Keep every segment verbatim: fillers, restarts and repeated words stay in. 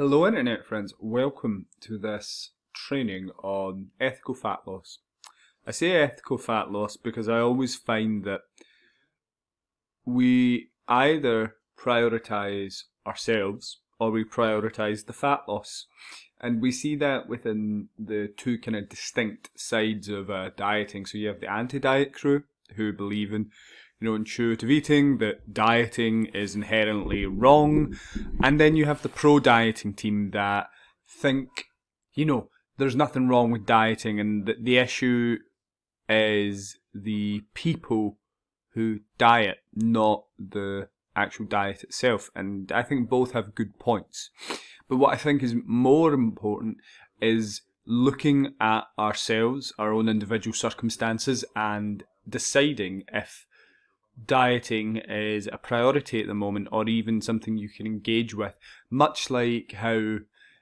Hello internet friends, welcome to this training on ethical fat loss. I say ethical fat loss because I always find that we either prioritise ourselves or we prioritise the fat loss. And we see that within the two kind of distinct sides of uh, dieting. So you have the anti-diet crew who believe in you know, intuitive eating, that dieting is inherently wrong. And then you have the pro-dieting team that think, you know, there's nothing wrong with dieting and that the issue is the people who diet, not the actual diet itself. And I think both have good points. But what I think is more important is looking at ourselves, our own individual circumstances, and deciding if dieting is a priority at the moment or even something you can engage with, much like how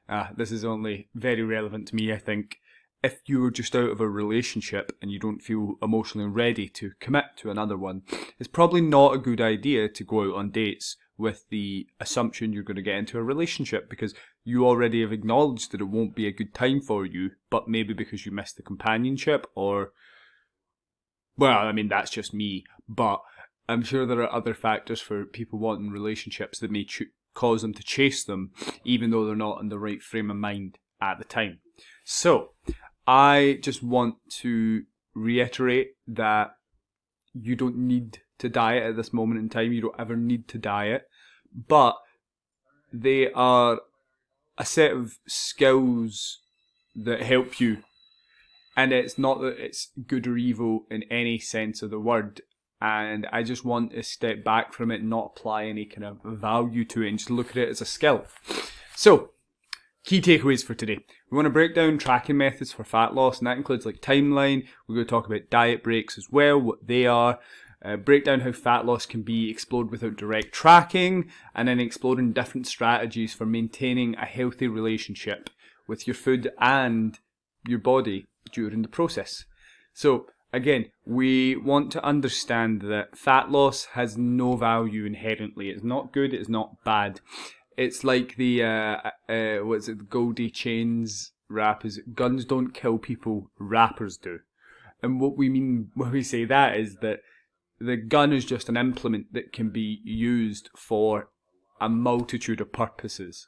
uh, this is only very relevant to me, I think, if you were just out of a relationship and you don't feel emotionally ready to commit to another one, it's probably not a good idea to go out on dates with the assumption you're going to get into a relationship, because you already have acknowledged that it won't be a good time for you, but maybe because you missed the companionship, or, well, I mean, that's just me, but I'm sure there are other factors for people wanting relationships that may ch cause them to chase them, even though they're not in the right frame of mind at the time. So, I just want to reiterate that you don't need to diet at this moment in time. You don't ever need to diet. But they are a set of skills that help you. And it's not that it's good or evil in any sense of the word. And I just want to step back from it and not apply any kind of value to it and just look at it as a skill. So, key takeaways for today. We want to break down tracking methods for fat loss, and that includes like timeline. We're going to talk about diet breaks as well, what they are. Uh, break down how fat loss can be explored without direct tracking, and then exploring different strategies for maintaining a healthy relationship with your food and your body during the process. So, again, we want to understand that fat loss has no value inherently. It's not good, it's not bad. It's like the, uh, uh, what is it, the Goldie Chains rap is, guns don't kill people, rappers do. And what we mean when we say that is that the gun is just an implement that can be used for a multitude of purposes.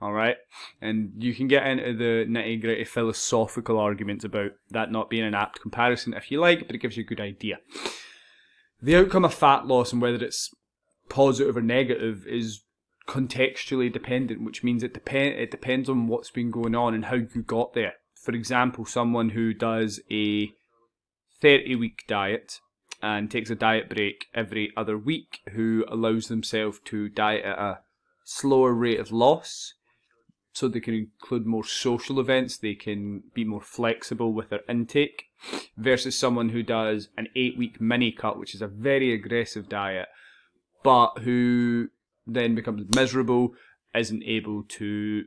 Alright? And you can get into the nitty gritty philosophical arguments about that not being an apt comparison if you like, but it gives you a good idea. The outcome of fat loss and whether it's positive or negative is contextually dependent, which means it, depend it depends on what's been going on and how you got there. For example, someone who does a thirty week diet and takes a diet break every other week, who allows themselves to diet at a slower rate of loss, so they can include more social events, they can be more flexible with their intake, versus someone who does an eight week mini cut, which is a very aggressive diet, but who then becomes miserable, isn't able to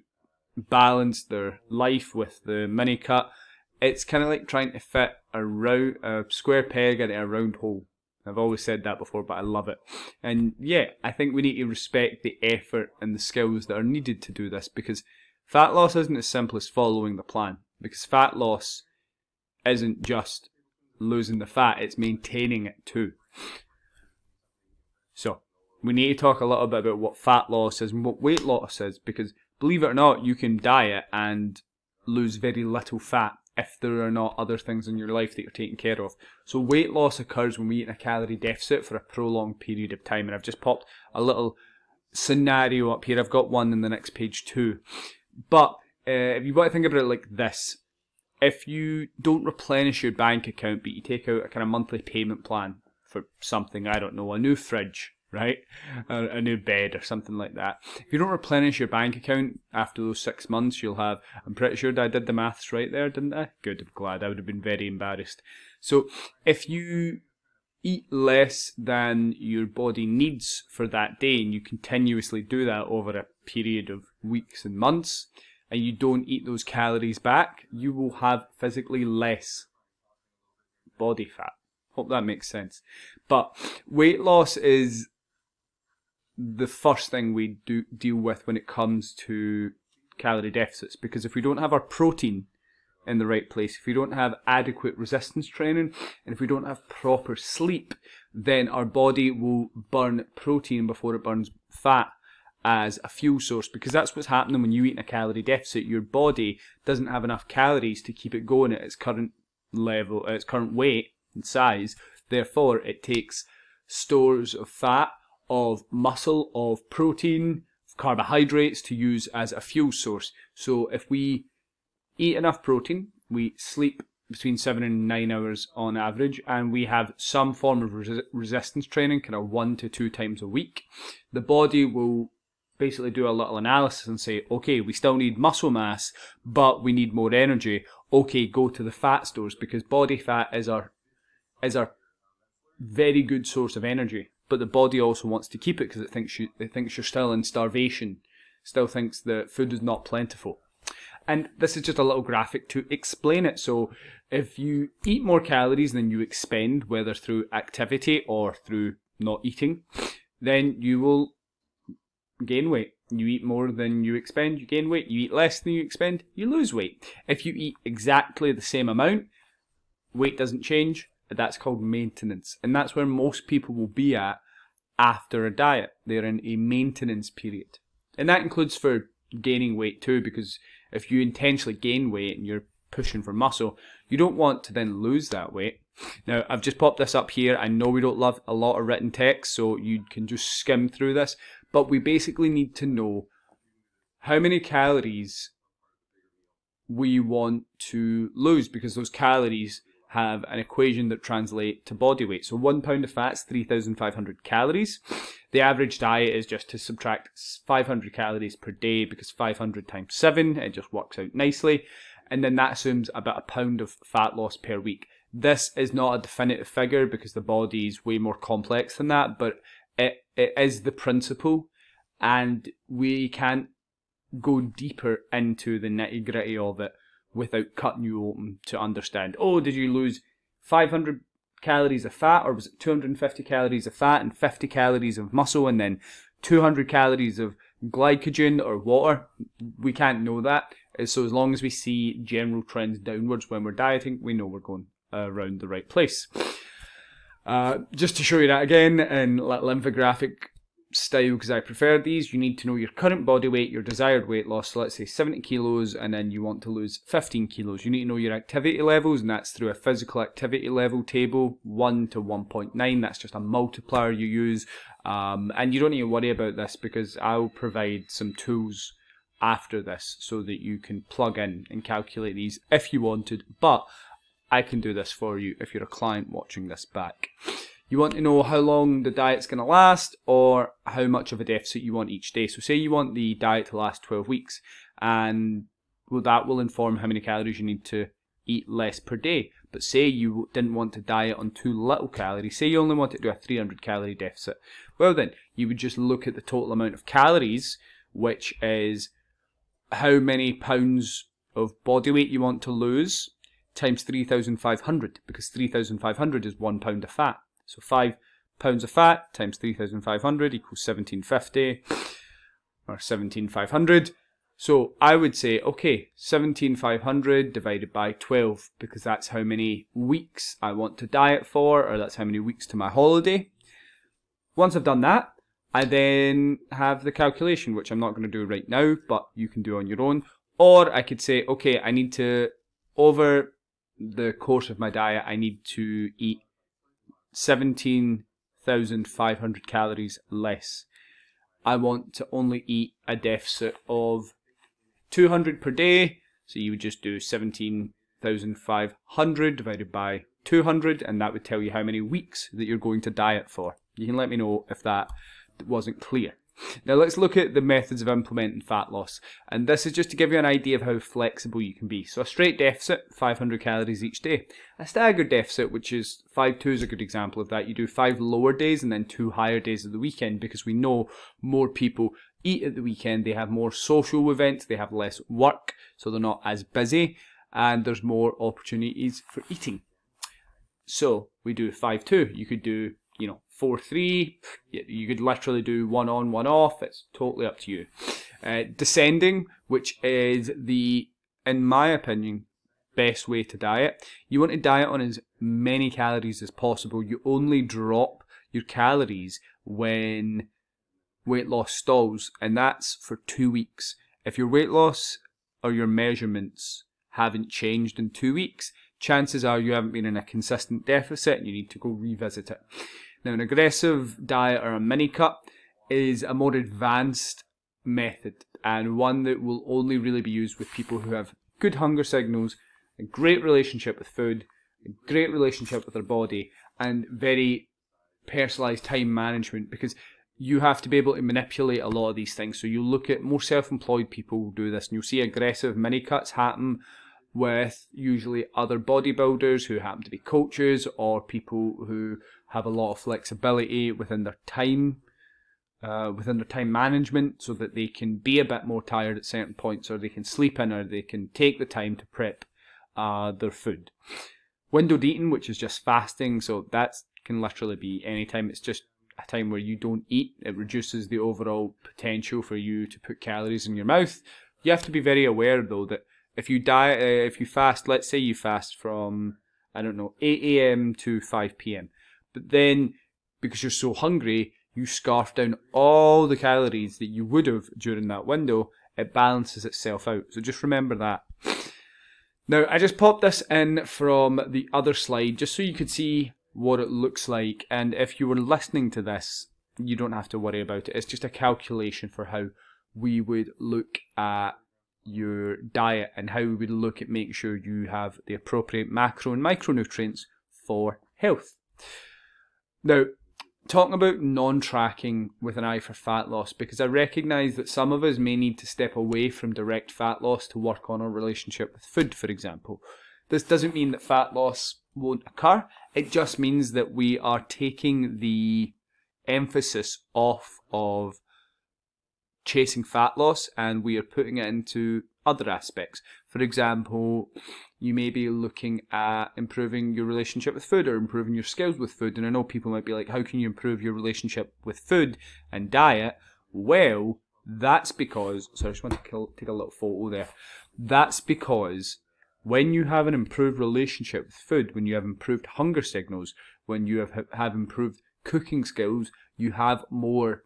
balance their life with the mini cut. It's kind of like trying to fit a, round, a square peg into a round hole. I've always said that before, but I love it. And yeah, I think we need to respect the effort and the skills that are needed to do this, because fat loss isn't as simple as following the plan, because fat loss isn't just losing the fat, it's maintaining it too. So, we need to talk a little bit about what fat loss is and what weight loss is, because believe it or not, you can diet and lose very little fat if there are not other things in your life that you're taking care of. So weight loss occurs when we eat in a calorie deficit for a prolonged period of time. And I've just popped a little scenario up here. I've got one in the next page too. But uh, if you want to think about it like this, if you don't replenish your bank account, but you take out a kind of monthly payment plan for something, I don't know, a new fridge, right? A, a new bed or something like that. If you don't replenish your bank account after those six months, you'll have, I'm pretty sure I did the maths right there, didn't I? Good, I'm glad. I would have been very embarrassed. So if you eat less than your body needs for that day, and you continuously do that over a period of weeks and months, and you don't eat those calories back, you will have physically less body fat. Hope that makes sense. But weight loss is the first thing we do deal with when it comes to calorie deficits, because if we don't have our protein in the right place, if we don't have adequate resistance training, and if we don't have proper sleep, then our body will burn protein before it burns fat as a fuel source, because that's what's happening when you eat in a calorie deficit. Your body doesn't have enough calories to keep it going at its current level, at its current weight and size. Therefore, it takes stores of fat, of muscle, of protein, of carbohydrates to use as a fuel source. So if we eat enough protein, we sleep between seven and nine hours on average, and we have some form of res resistance training, kind of one to two times a week, the body will basically do a little analysis and say, okay, we still need muscle mass, but we need more energy. Okay, go to the fat stores, because body fat is our is our very good source of energy, but the body also wants to keep it because it thinks you it thinks you're still in starvation, still thinks that food is not plentiful. And this is just a little graphic to explain it. So if you eat more calories than you expend, whether through activity or through not eating, then you will gain weight. You eat more than you expend, you gain weight. You eat less than you expend, you lose weight. If you eat exactly the same amount, weight doesn't change. That's called maintenance. And that's where most people will be at after a diet. They're in a maintenance period. And that includes for gaining weight too, because if you intentionally gain weight and you're pushing for muscle, you don't want to then lose that weight. Now, I've just popped this up here. I know we don't love a lot of written text, so you can just skim through this, but we basically need to know how many calories we want to lose, because those calories have an equation that translate to body weight. So one pound of fat's three thousand five hundred calories. The average diet is just to subtract five hundred calories per day, because five hundred times seven, it just works out nicely. And then that assumes about a pound of fat loss per week. This is not a definitive figure because the body is way more complex than that, but it, it is the principle, and we can't go deeper into the nitty gritty of it without cutting you open to understand. Oh, did you lose five hundred calories of fat, or was it two hundred fifty calories of fat and fifty calories of muscle and then two hundred calories of glycogen or water? We can't know that. So as long as we see general trends downwards when we're dieting, we know we're going around the right place. Uh, just to show you that again in little infographic style, because I prefer these, you need to know your current body weight, your desired weight loss. So let's say seventy kilos, and then you want to lose fifteen kilos. You need to know your activity levels, and that's through a physical activity level table, one to one point nine. That's just a multiplier you use, um, and you don't need to worry about this because I'll provide some tools after this so that you can plug in and calculate these if you wanted, but I can do this for you if you're a client watching this back. You want to know how long the diet's going to last, or how much of a deficit you want each day. So say you want the diet to last twelve weeks, and well, that will inform how many calories you need to eat less per day. But say you didn't want to diet on too little calories, say you only want to do a three hundred calorie deficit. Well then, you would just look at the total amount of calories, which is how many pounds of body weight you want to lose times three thousand five hundred, because three thousand five hundred is one pound of fat. So five pounds of fat times three thousand five hundred equals seventeen fifty, or seventeen thousand five hundred. So I would say, okay, seventeen thousand five hundred divided by twelve, because that's how many weeks I want to diet for, or that's how many weeks to my holiday. Once I've done that, I then have the calculation, which I'm not going to do right now, but you can do on your own. Or I could say, okay, I need to, over the course of my diet, I need to eat seventeen thousand five hundred calories less. I want to only eat a deficit of two hundred per day, so you would just do seventeen thousand five hundred divided by two hundred, and that would tell you how many weeks that you're going to diet for. You can let me know if that wasn't clear. Now let's look at the methods of implementing fat loss, and this is just to give you an idea of how flexible you can be. So a straight deficit, five hundred calories each day. A staggered deficit, which is five two is a good example of that. You do five lower days and then two higher days of the weekend, because we know more people eat at the weekend. They have more social events, they have less work, so they're not as busy, and there's more opportunities for eating. So we do five two. You could do, you know, four three, you could literally do one on, one off. It's totally up to you. Uh, descending, which is the, in my opinion, best way to diet. You want to diet on as many calories as possible. You only drop your calories when weight loss stalls, and that's for two weeks. If your weight loss or your measurements haven't changed in two weeks, chances are you haven't been in a consistent deficit and you need to go revisit it. Now, an aggressive diet or a mini cut is a more advanced method and one that will only really be used with people who have good hunger signals, a great relationship with food, a great relationship with their body, and very personalized time management, because you have to be able to manipulate a lot of these things. So you look at more self-employed people will do this, and you'll see aggressive mini cuts happen with usually other bodybuilders who happen to be coaches or people who have a lot of flexibility within their time, uh, within their time management, so that they can be a bit more tired at certain points, or they can sleep in, or they can take the time to prep uh, their food. Windowed eating, which is just fasting, so that can literally be any time. It's just a time where you don't eat. It reduces the overall potential for you to put calories in your mouth. You have to be very aware though that if you diet, uh, if you fast, let's say you fast from, I don't know, eight A M to five P M, but then because you're so hungry, you scarf down all the calories that you would have during that window. It balances itself out. So just remember that. Now, I just popped this in from the other slide just so you could see what it looks like, and if you were listening to this, you don't have to worry about it. It's just a calculation for how we would look at your diet and how we would look at making sure you have the appropriate macro and micronutrients for health. Now, talking about non-tracking with an eye for fat loss, because I recognize that some of us may need to step away from direct fat loss to work on our relationship with food, for example. This doesn't mean that fat loss won't occur. It just means that we are taking the emphasis off of chasing fat loss and we are putting it into other aspects. For example, you may be looking at improving your relationship with food or improving your skills with food. And I know people might be like, how can you improve your relationship with food and diet? Well, that's because, sorry, I just want to take a little photo there. That's because when you have an improved relationship with food, when you have improved hunger signals, when you have, have improved cooking skills, you have more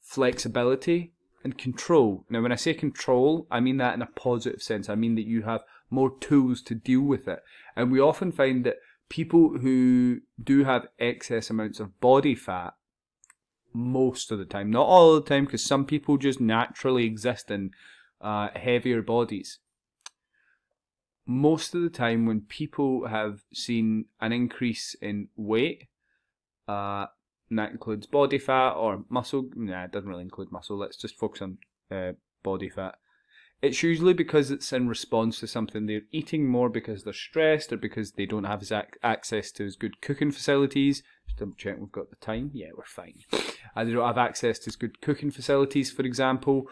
flexibility and control. Now, when I say control, I mean that in a positive sense. I mean that you have more tools to deal with it. And we often find that people who do have excess amounts of body fat, most of the time, not all the time, because some people just naturally exist in uh, heavier bodies. Most of the time when people have seen an increase in weight, uh, and that includes body fat or muscle, nah, it doesn't really include muscle, let's just focus on uh, body fat. It's usually because it's in response to something. They're eating more because they're stressed or because they don't have access to as good cooking facilities. Just double check we've got the time. Yeah, we're fine. And they don't have access to as good cooking facilities, for example.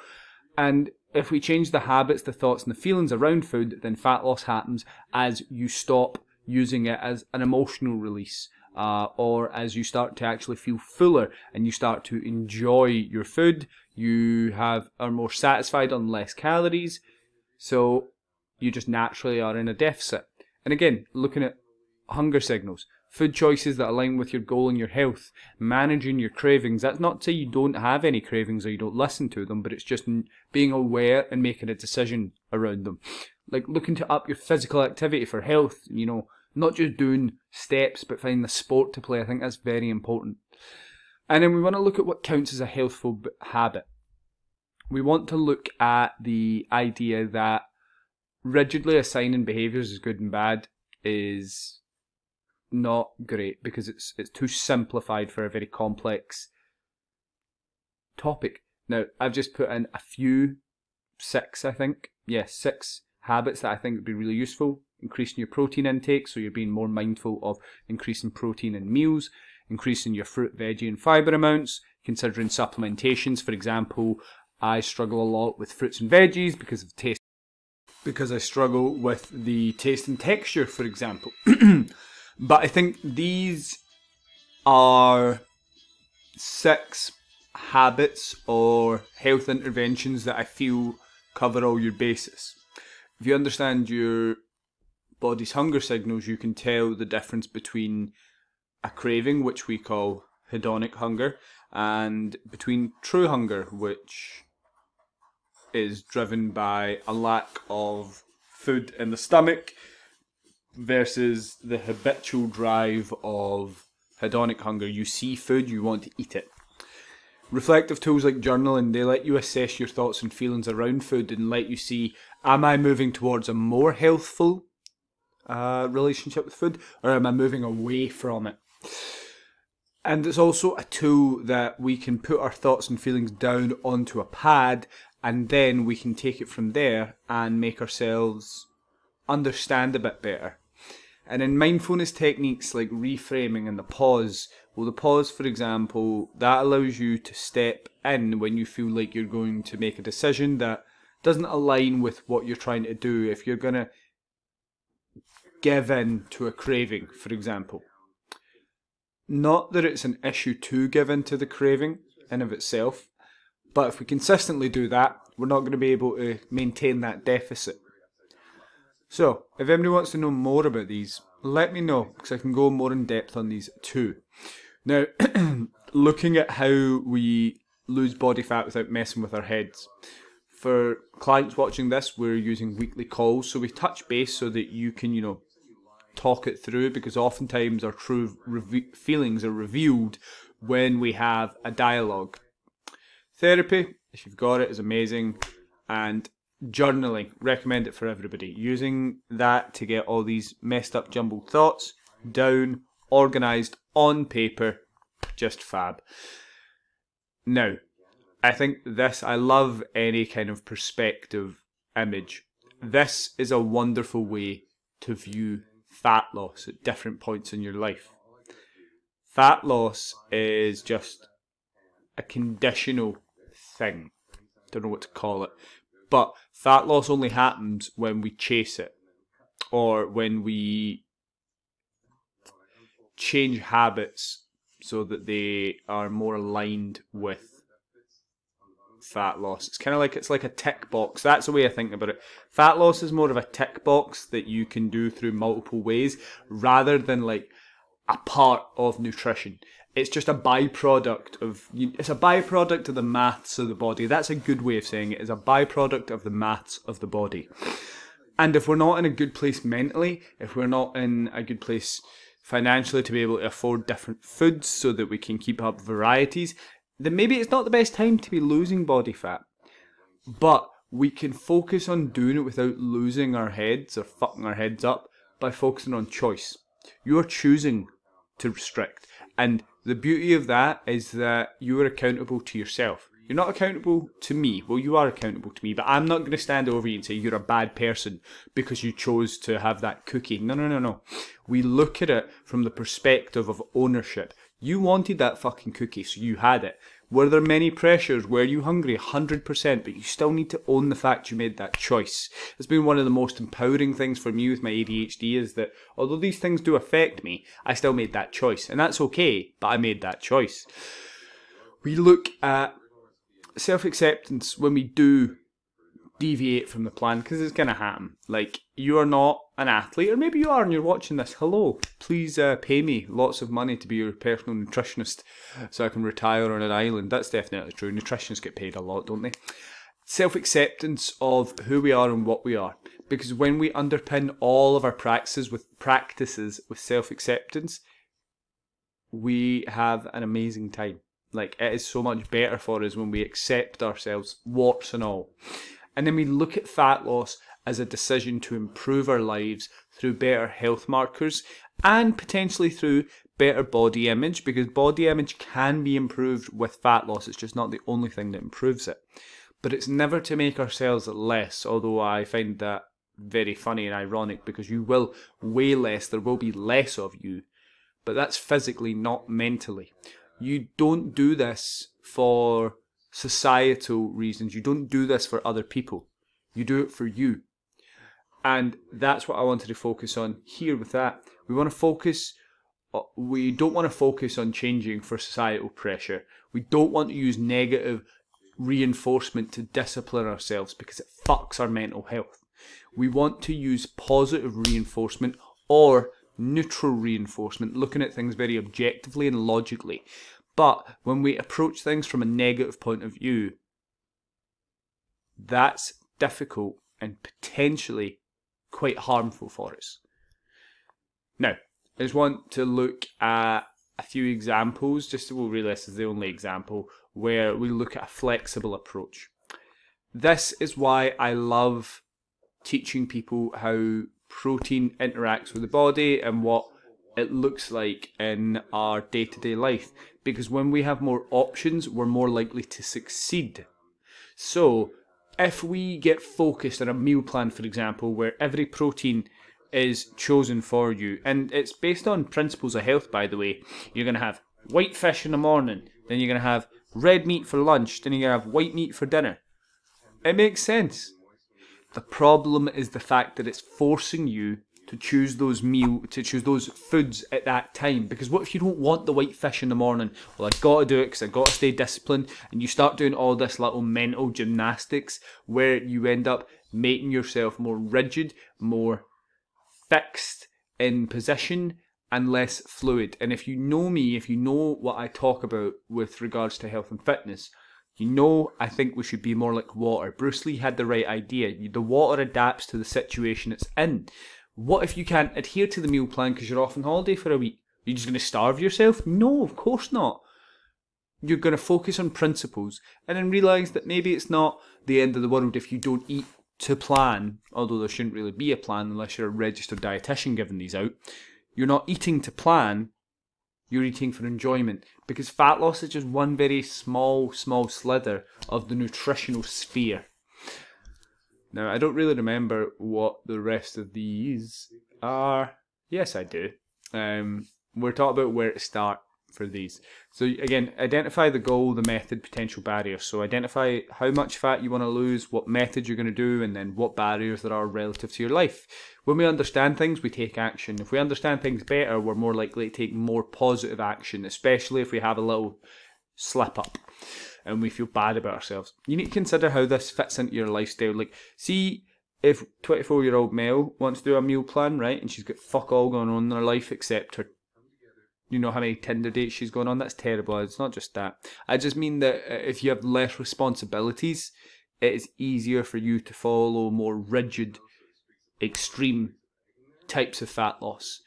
And if we change the habits, the thoughts and the feelings around food, then fat loss happens as you stop using it as an emotional release, uh, or as you start to actually feel fuller and you start to enjoy your food. You have are more satisfied on less calories, so you just naturally are in a deficit. And again, looking at hunger signals, food choices that align with your goal and your health, managing your cravings. That's not to say you don't have any cravings or you don't listen to them, but it's just being aware and making a decision around them. Like looking to up your physical activity for health, you know, not just doing steps, but finding a sport to play. I think that's very important. And then we want to look at what counts as a healthful habit. We want to look at the idea that rigidly assigning behaviours as good and bad is not great, because it's it's too simplified for a very complex topic. Now, I've just put in a few, six I think, yes, yeah, six habits that I think would be really useful. Increasing your protein intake, so you're being more mindful of increasing protein in meals, increasing your fruit, veggie and fibre amounts, considering supplementations. For example, I struggle a lot with fruits and veggies because of taste, because I struggle with the taste and texture, for example. But I think these are six habits or health interventions that I feel cover all your bases. If you understand your body's hunger signals, you can tell the difference between a craving, which we call hedonic hunger, and between true hunger, which is driven by a lack of food in the stomach, versus the habitual drive of hedonic hunger. You see food, you want to eat it. Reflective tools like journaling, they let you assess your thoughts and feelings around food and let you see, am I moving towards a more healthful uh, relationship with food, or am I moving away from it? And it's also a tool that we can put our thoughts and feelings down onto a pad, and then we can take it from there and make ourselves understand a bit better. And in mindfulness techniques like reframing and the pause, well, the pause, for example, that allows you to step in when you feel like you're going to make a decision that doesn't align with what you're trying to do. If you're going to give in to a craving, for example. Not that it's an issue to give in to the craving in of itself, but if we consistently do that, we're not going to be able to maintain that deficit. So, if anybody wants to know more about these, let me know, because I can go more in depth on these too. Now, looking at how we lose body fat without messing with our heads. For clients watching this, we're using weekly calls, so we touch base so that you can, you know, talk it through, because oftentimes our true re- feelings are revealed when we have a dialogue. Therapy, if you've got it, is amazing, and journaling, recommend it for everybody. Using that to get all these messed up jumbled thoughts down, organised on paper, just fab. Now, I think this, I love any kind of perspective image. This is a wonderful way to view fat loss at different points in your life. Fat loss is just a conditional thing. Don't know what to call it. But fat loss only happens when we chase it, or when we change habits so that they are more aligned with fat loss. It's kind of like it's like a tick box. That's the way I think about it. Fat loss is more of a tick box that you can do through multiple ways, rather than like a part of nutrition. It's just a byproduct of, it's a byproduct of the maths of the body. That's a good way of saying it. It's a byproduct of the maths of the body. And if we're not in a good place mentally, if we're not in a good place financially to be able to afford different foods so that we can keep up varieties, then maybe it's not the best time to be losing body fat. But we can focus on doing it without losing our heads or fucking our heads up by focusing on choice. You're choosing to restrict. And the beauty of that is that you are accountable to yourself. You're not accountable to me. Well, you are accountable to me, but I'm not going to stand over you and say you're a bad person because you chose to have that cookie. No, no, no, no. We look at it from the perspective of ownership. You wanted that fucking cookie, so you had it. Were there many pressures? Were you hungry? one hundred percent, but you still need to own the fact you made that choice. It's been one of the most empowering things for me with my A D H D is that although these things do affect me, I still made that choice. And that's okay, but I made that choice. We look at self-acceptance when we do deviate from the plan, because it's going to happen. Like, you are not an athlete, or maybe you are and you're watching this. Hello, please uh, pay me lots of money to be your personal nutritionist so I can retire on an island. That's definitely true. Nutritionists get paid a lot, don't they? Self-acceptance of who we are and what we are, because when we underpin all of our practices with practices with self-acceptance, we have an amazing time. Like, it is so much better for us when we accept ourselves, warts and all. And then we look at fat loss as a decision to improve our lives through better health markers and potentially through better body image, because body image can be improved with fat loss. It's just not the only thing that improves it. But it's never to make ourselves less, although I find that very funny and ironic, because you will weigh less, there will be less of you, but that's physically, not mentally. You don't do this for societal reasons. You don't do this for other people. You do it for you. And that's what I wanted to focus on here with that. We want to focus we don't want to focus on changing for societal pressure. We don't want to use negative reinforcement to discipline ourselves because it fucks our mental health. We want to use positive reinforcement or neutral reinforcement, looking at things very objectively and logically. But when we approach things from a negative point of view, that's difficult and potentially quite harmful for us. Now, I just want to look at a few examples, just so we'll realise this is the only example, where we look at a flexible approach. This is why I love teaching people how protein interacts with the body and what it looks like in our day-to-day life, because when we have more options, we're more likely to succeed. So if we get focused on a meal plan, for example, where every protein is chosen for you, and it's based on principles of health, by the way, you're going to have white fish in the morning, then you're going to have red meat for lunch, then you're going to have white meat for dinner. It makes sense. The problem is the fact that it's forcing you to choose those meal, to choose those foods at that time. Because what if you don't want the white fish in the morning? Well, I've got to do it because I've got to stay disciplined. And you start doing all this little mental gymnastics where you end up making yourself more rigid, more fixed in position and less fluid. And if you know me, if you know what I talk about with regards to health and fitness, you know, I think we should be more like water. Bruce Lee had the right idea. The water adapts to the situation it's in. What if you can't adhere to the meal plan because you're off on holiday for a week? You're just going to starve yourself? No, of course not. You're going to focus on principles and then realise that maybe it's not the end of the world if you don't eat to plan, although there shouldn't really be a plan unless you're a registered dietitian giving these out. You're not eating to plan. You're eating for enjoyment, because fat loss is just one very small, small slither of the nutritional sphere. Now, I don't really remember what the rest of these are. Yes, I do. Um, we're talking about where to start for these. So again, identify the goal, the method, potential barriers. So identify how much fat you want to lose, what method you're going to do, and then what barriers there are relative to your life. When we understand things, we take action. If we understand things better, we're more likely to take more positive action, especially if we have a little slip up and we feel bad about ourselves. You need to consider how this fits into your lifestyle. Like, see if twenty-four year old Mel wants to do a meal plan, right, and she's got fuck all going on in her life except her, you know, how many Tinder dates she's going on. That's terrible. It's not just that. I just mean that if you have less responsibilities, it is easier for you to follow more rigid, extreme types of fat loss.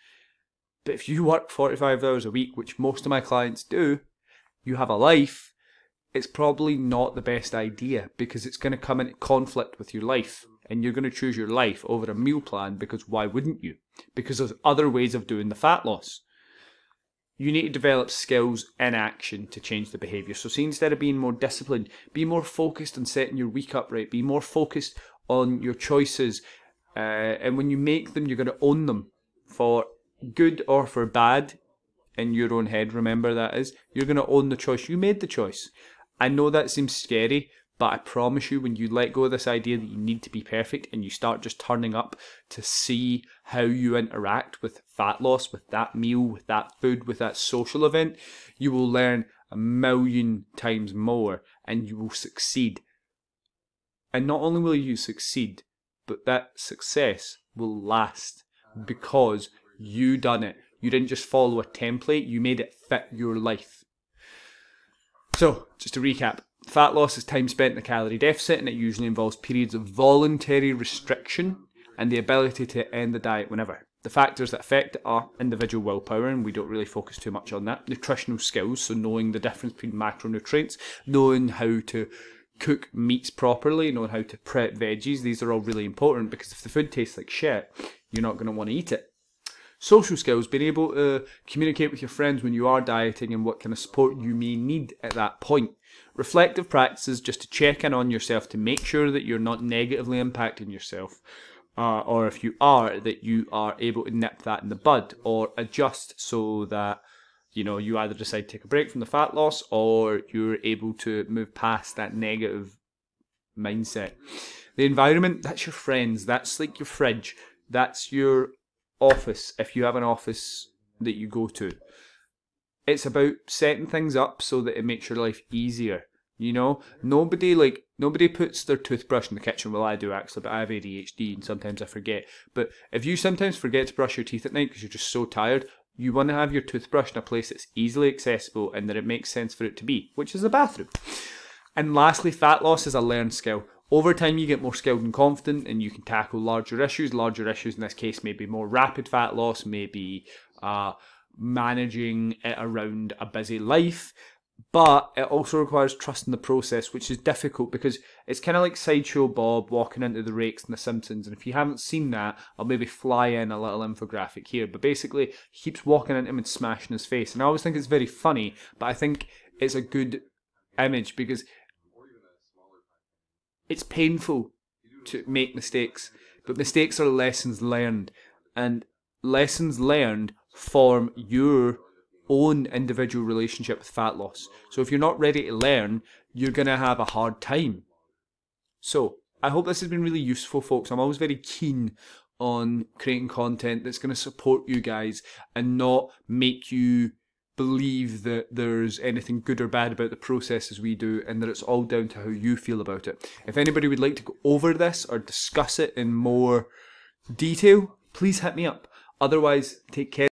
But if you work forty-five hours a week, which most of my clients do, you have a life, it's probably not the best idea, because it's going to come into conflict with your life. And you're going to choose your life over a meal plan, because why wouldn't you? Because there's other ways of doing the fat loss. You need to develop skills in action to change the behaviour. So see, instead of being more disciplined, be more focused on setting your week up right. Be more focused on your choices. Uh, and when you make them, you're going to own them, for good or for bad, in your own head. Remember, that is, you're going to own the choice. You made the choice. I know that seems scary, but I promise you, when you let go of this idea that you need to be perfect and you start just turning up to see how you interact with fat loss, with that meal, with that food, with that social event, you will learn a million times more and you will succeed. And not only will you succeed, but that success will last because you done it. You didn't just follow a template, you made it fit your life. So, just to recap. Fat loss is time spent in a calorie deficit, and it usually involves periods of voluntary restriction and the ability to end the diet whenever. The factors that affect it are individual willpower, and we don't really focus too much on that. Nutritional skills, so knowing the difference between macronutrients, knowing how to cook meats properly, knowing how to prep veggies. These are all really important, because if the food tastes like shit, you're not going to want to eat it. Social skills, being able to communicate with your friends when you are dieting and what kind of support you may need at that point. Reflective practices, just to check in on yourself to make sure that you're not negatively impacting yourself. Uh, or if you are, that you are able to nip that in the bud or adjust so that, you know, you either decide to take a break from the fat loss or you're able to move past that negative mindset. The environment, that's your friends. That's like your fridge. That's your office, if you have an office that you go to. It's about setting things up so that it makes your life easier. You know, nobody like nobody puts their toothbrush in the kitchen. Well, I do actually, but I have A D H D and sometimes I forget. But if you sometimes forget to brush your teeth at night because you're just so tired, you want to have your toothbrush in a place that's easily accessible and that it makes sense for it to be, which is the bathroom. And lastly, fat loss is a learned skill. Over time, you get more skilled and confident, and you can tackle larger issues. Larger issues in this case may be more rapid fat loss, maybe uh, managing it around a busy life. But it also requires trust in the process, which is difficult because it's kind of like Sideshow Bob walking into the rakes in The Simpsons. And if you haven't seen that, I'll maybe fly in a little infographic here. But basically, he keeps walking into him and smashing his face. And I always think it's very funny, but I think it's a good image because it's painful to make mistakes. But mistakes are lessons learned. And lessons learned form your own individual relationship with fat loss. So if you're not ready to learn, you're going to have a hard time. So I hope this has been really useful, folks. I'm always very keen on creating content that's going to support you guys and not make you believe that there's anything good or bad about the process as we do, and that it's all down to how you feel about it. If anybody would like to go over this or discuss it in more detail, please hit me up. Otherwise, take care.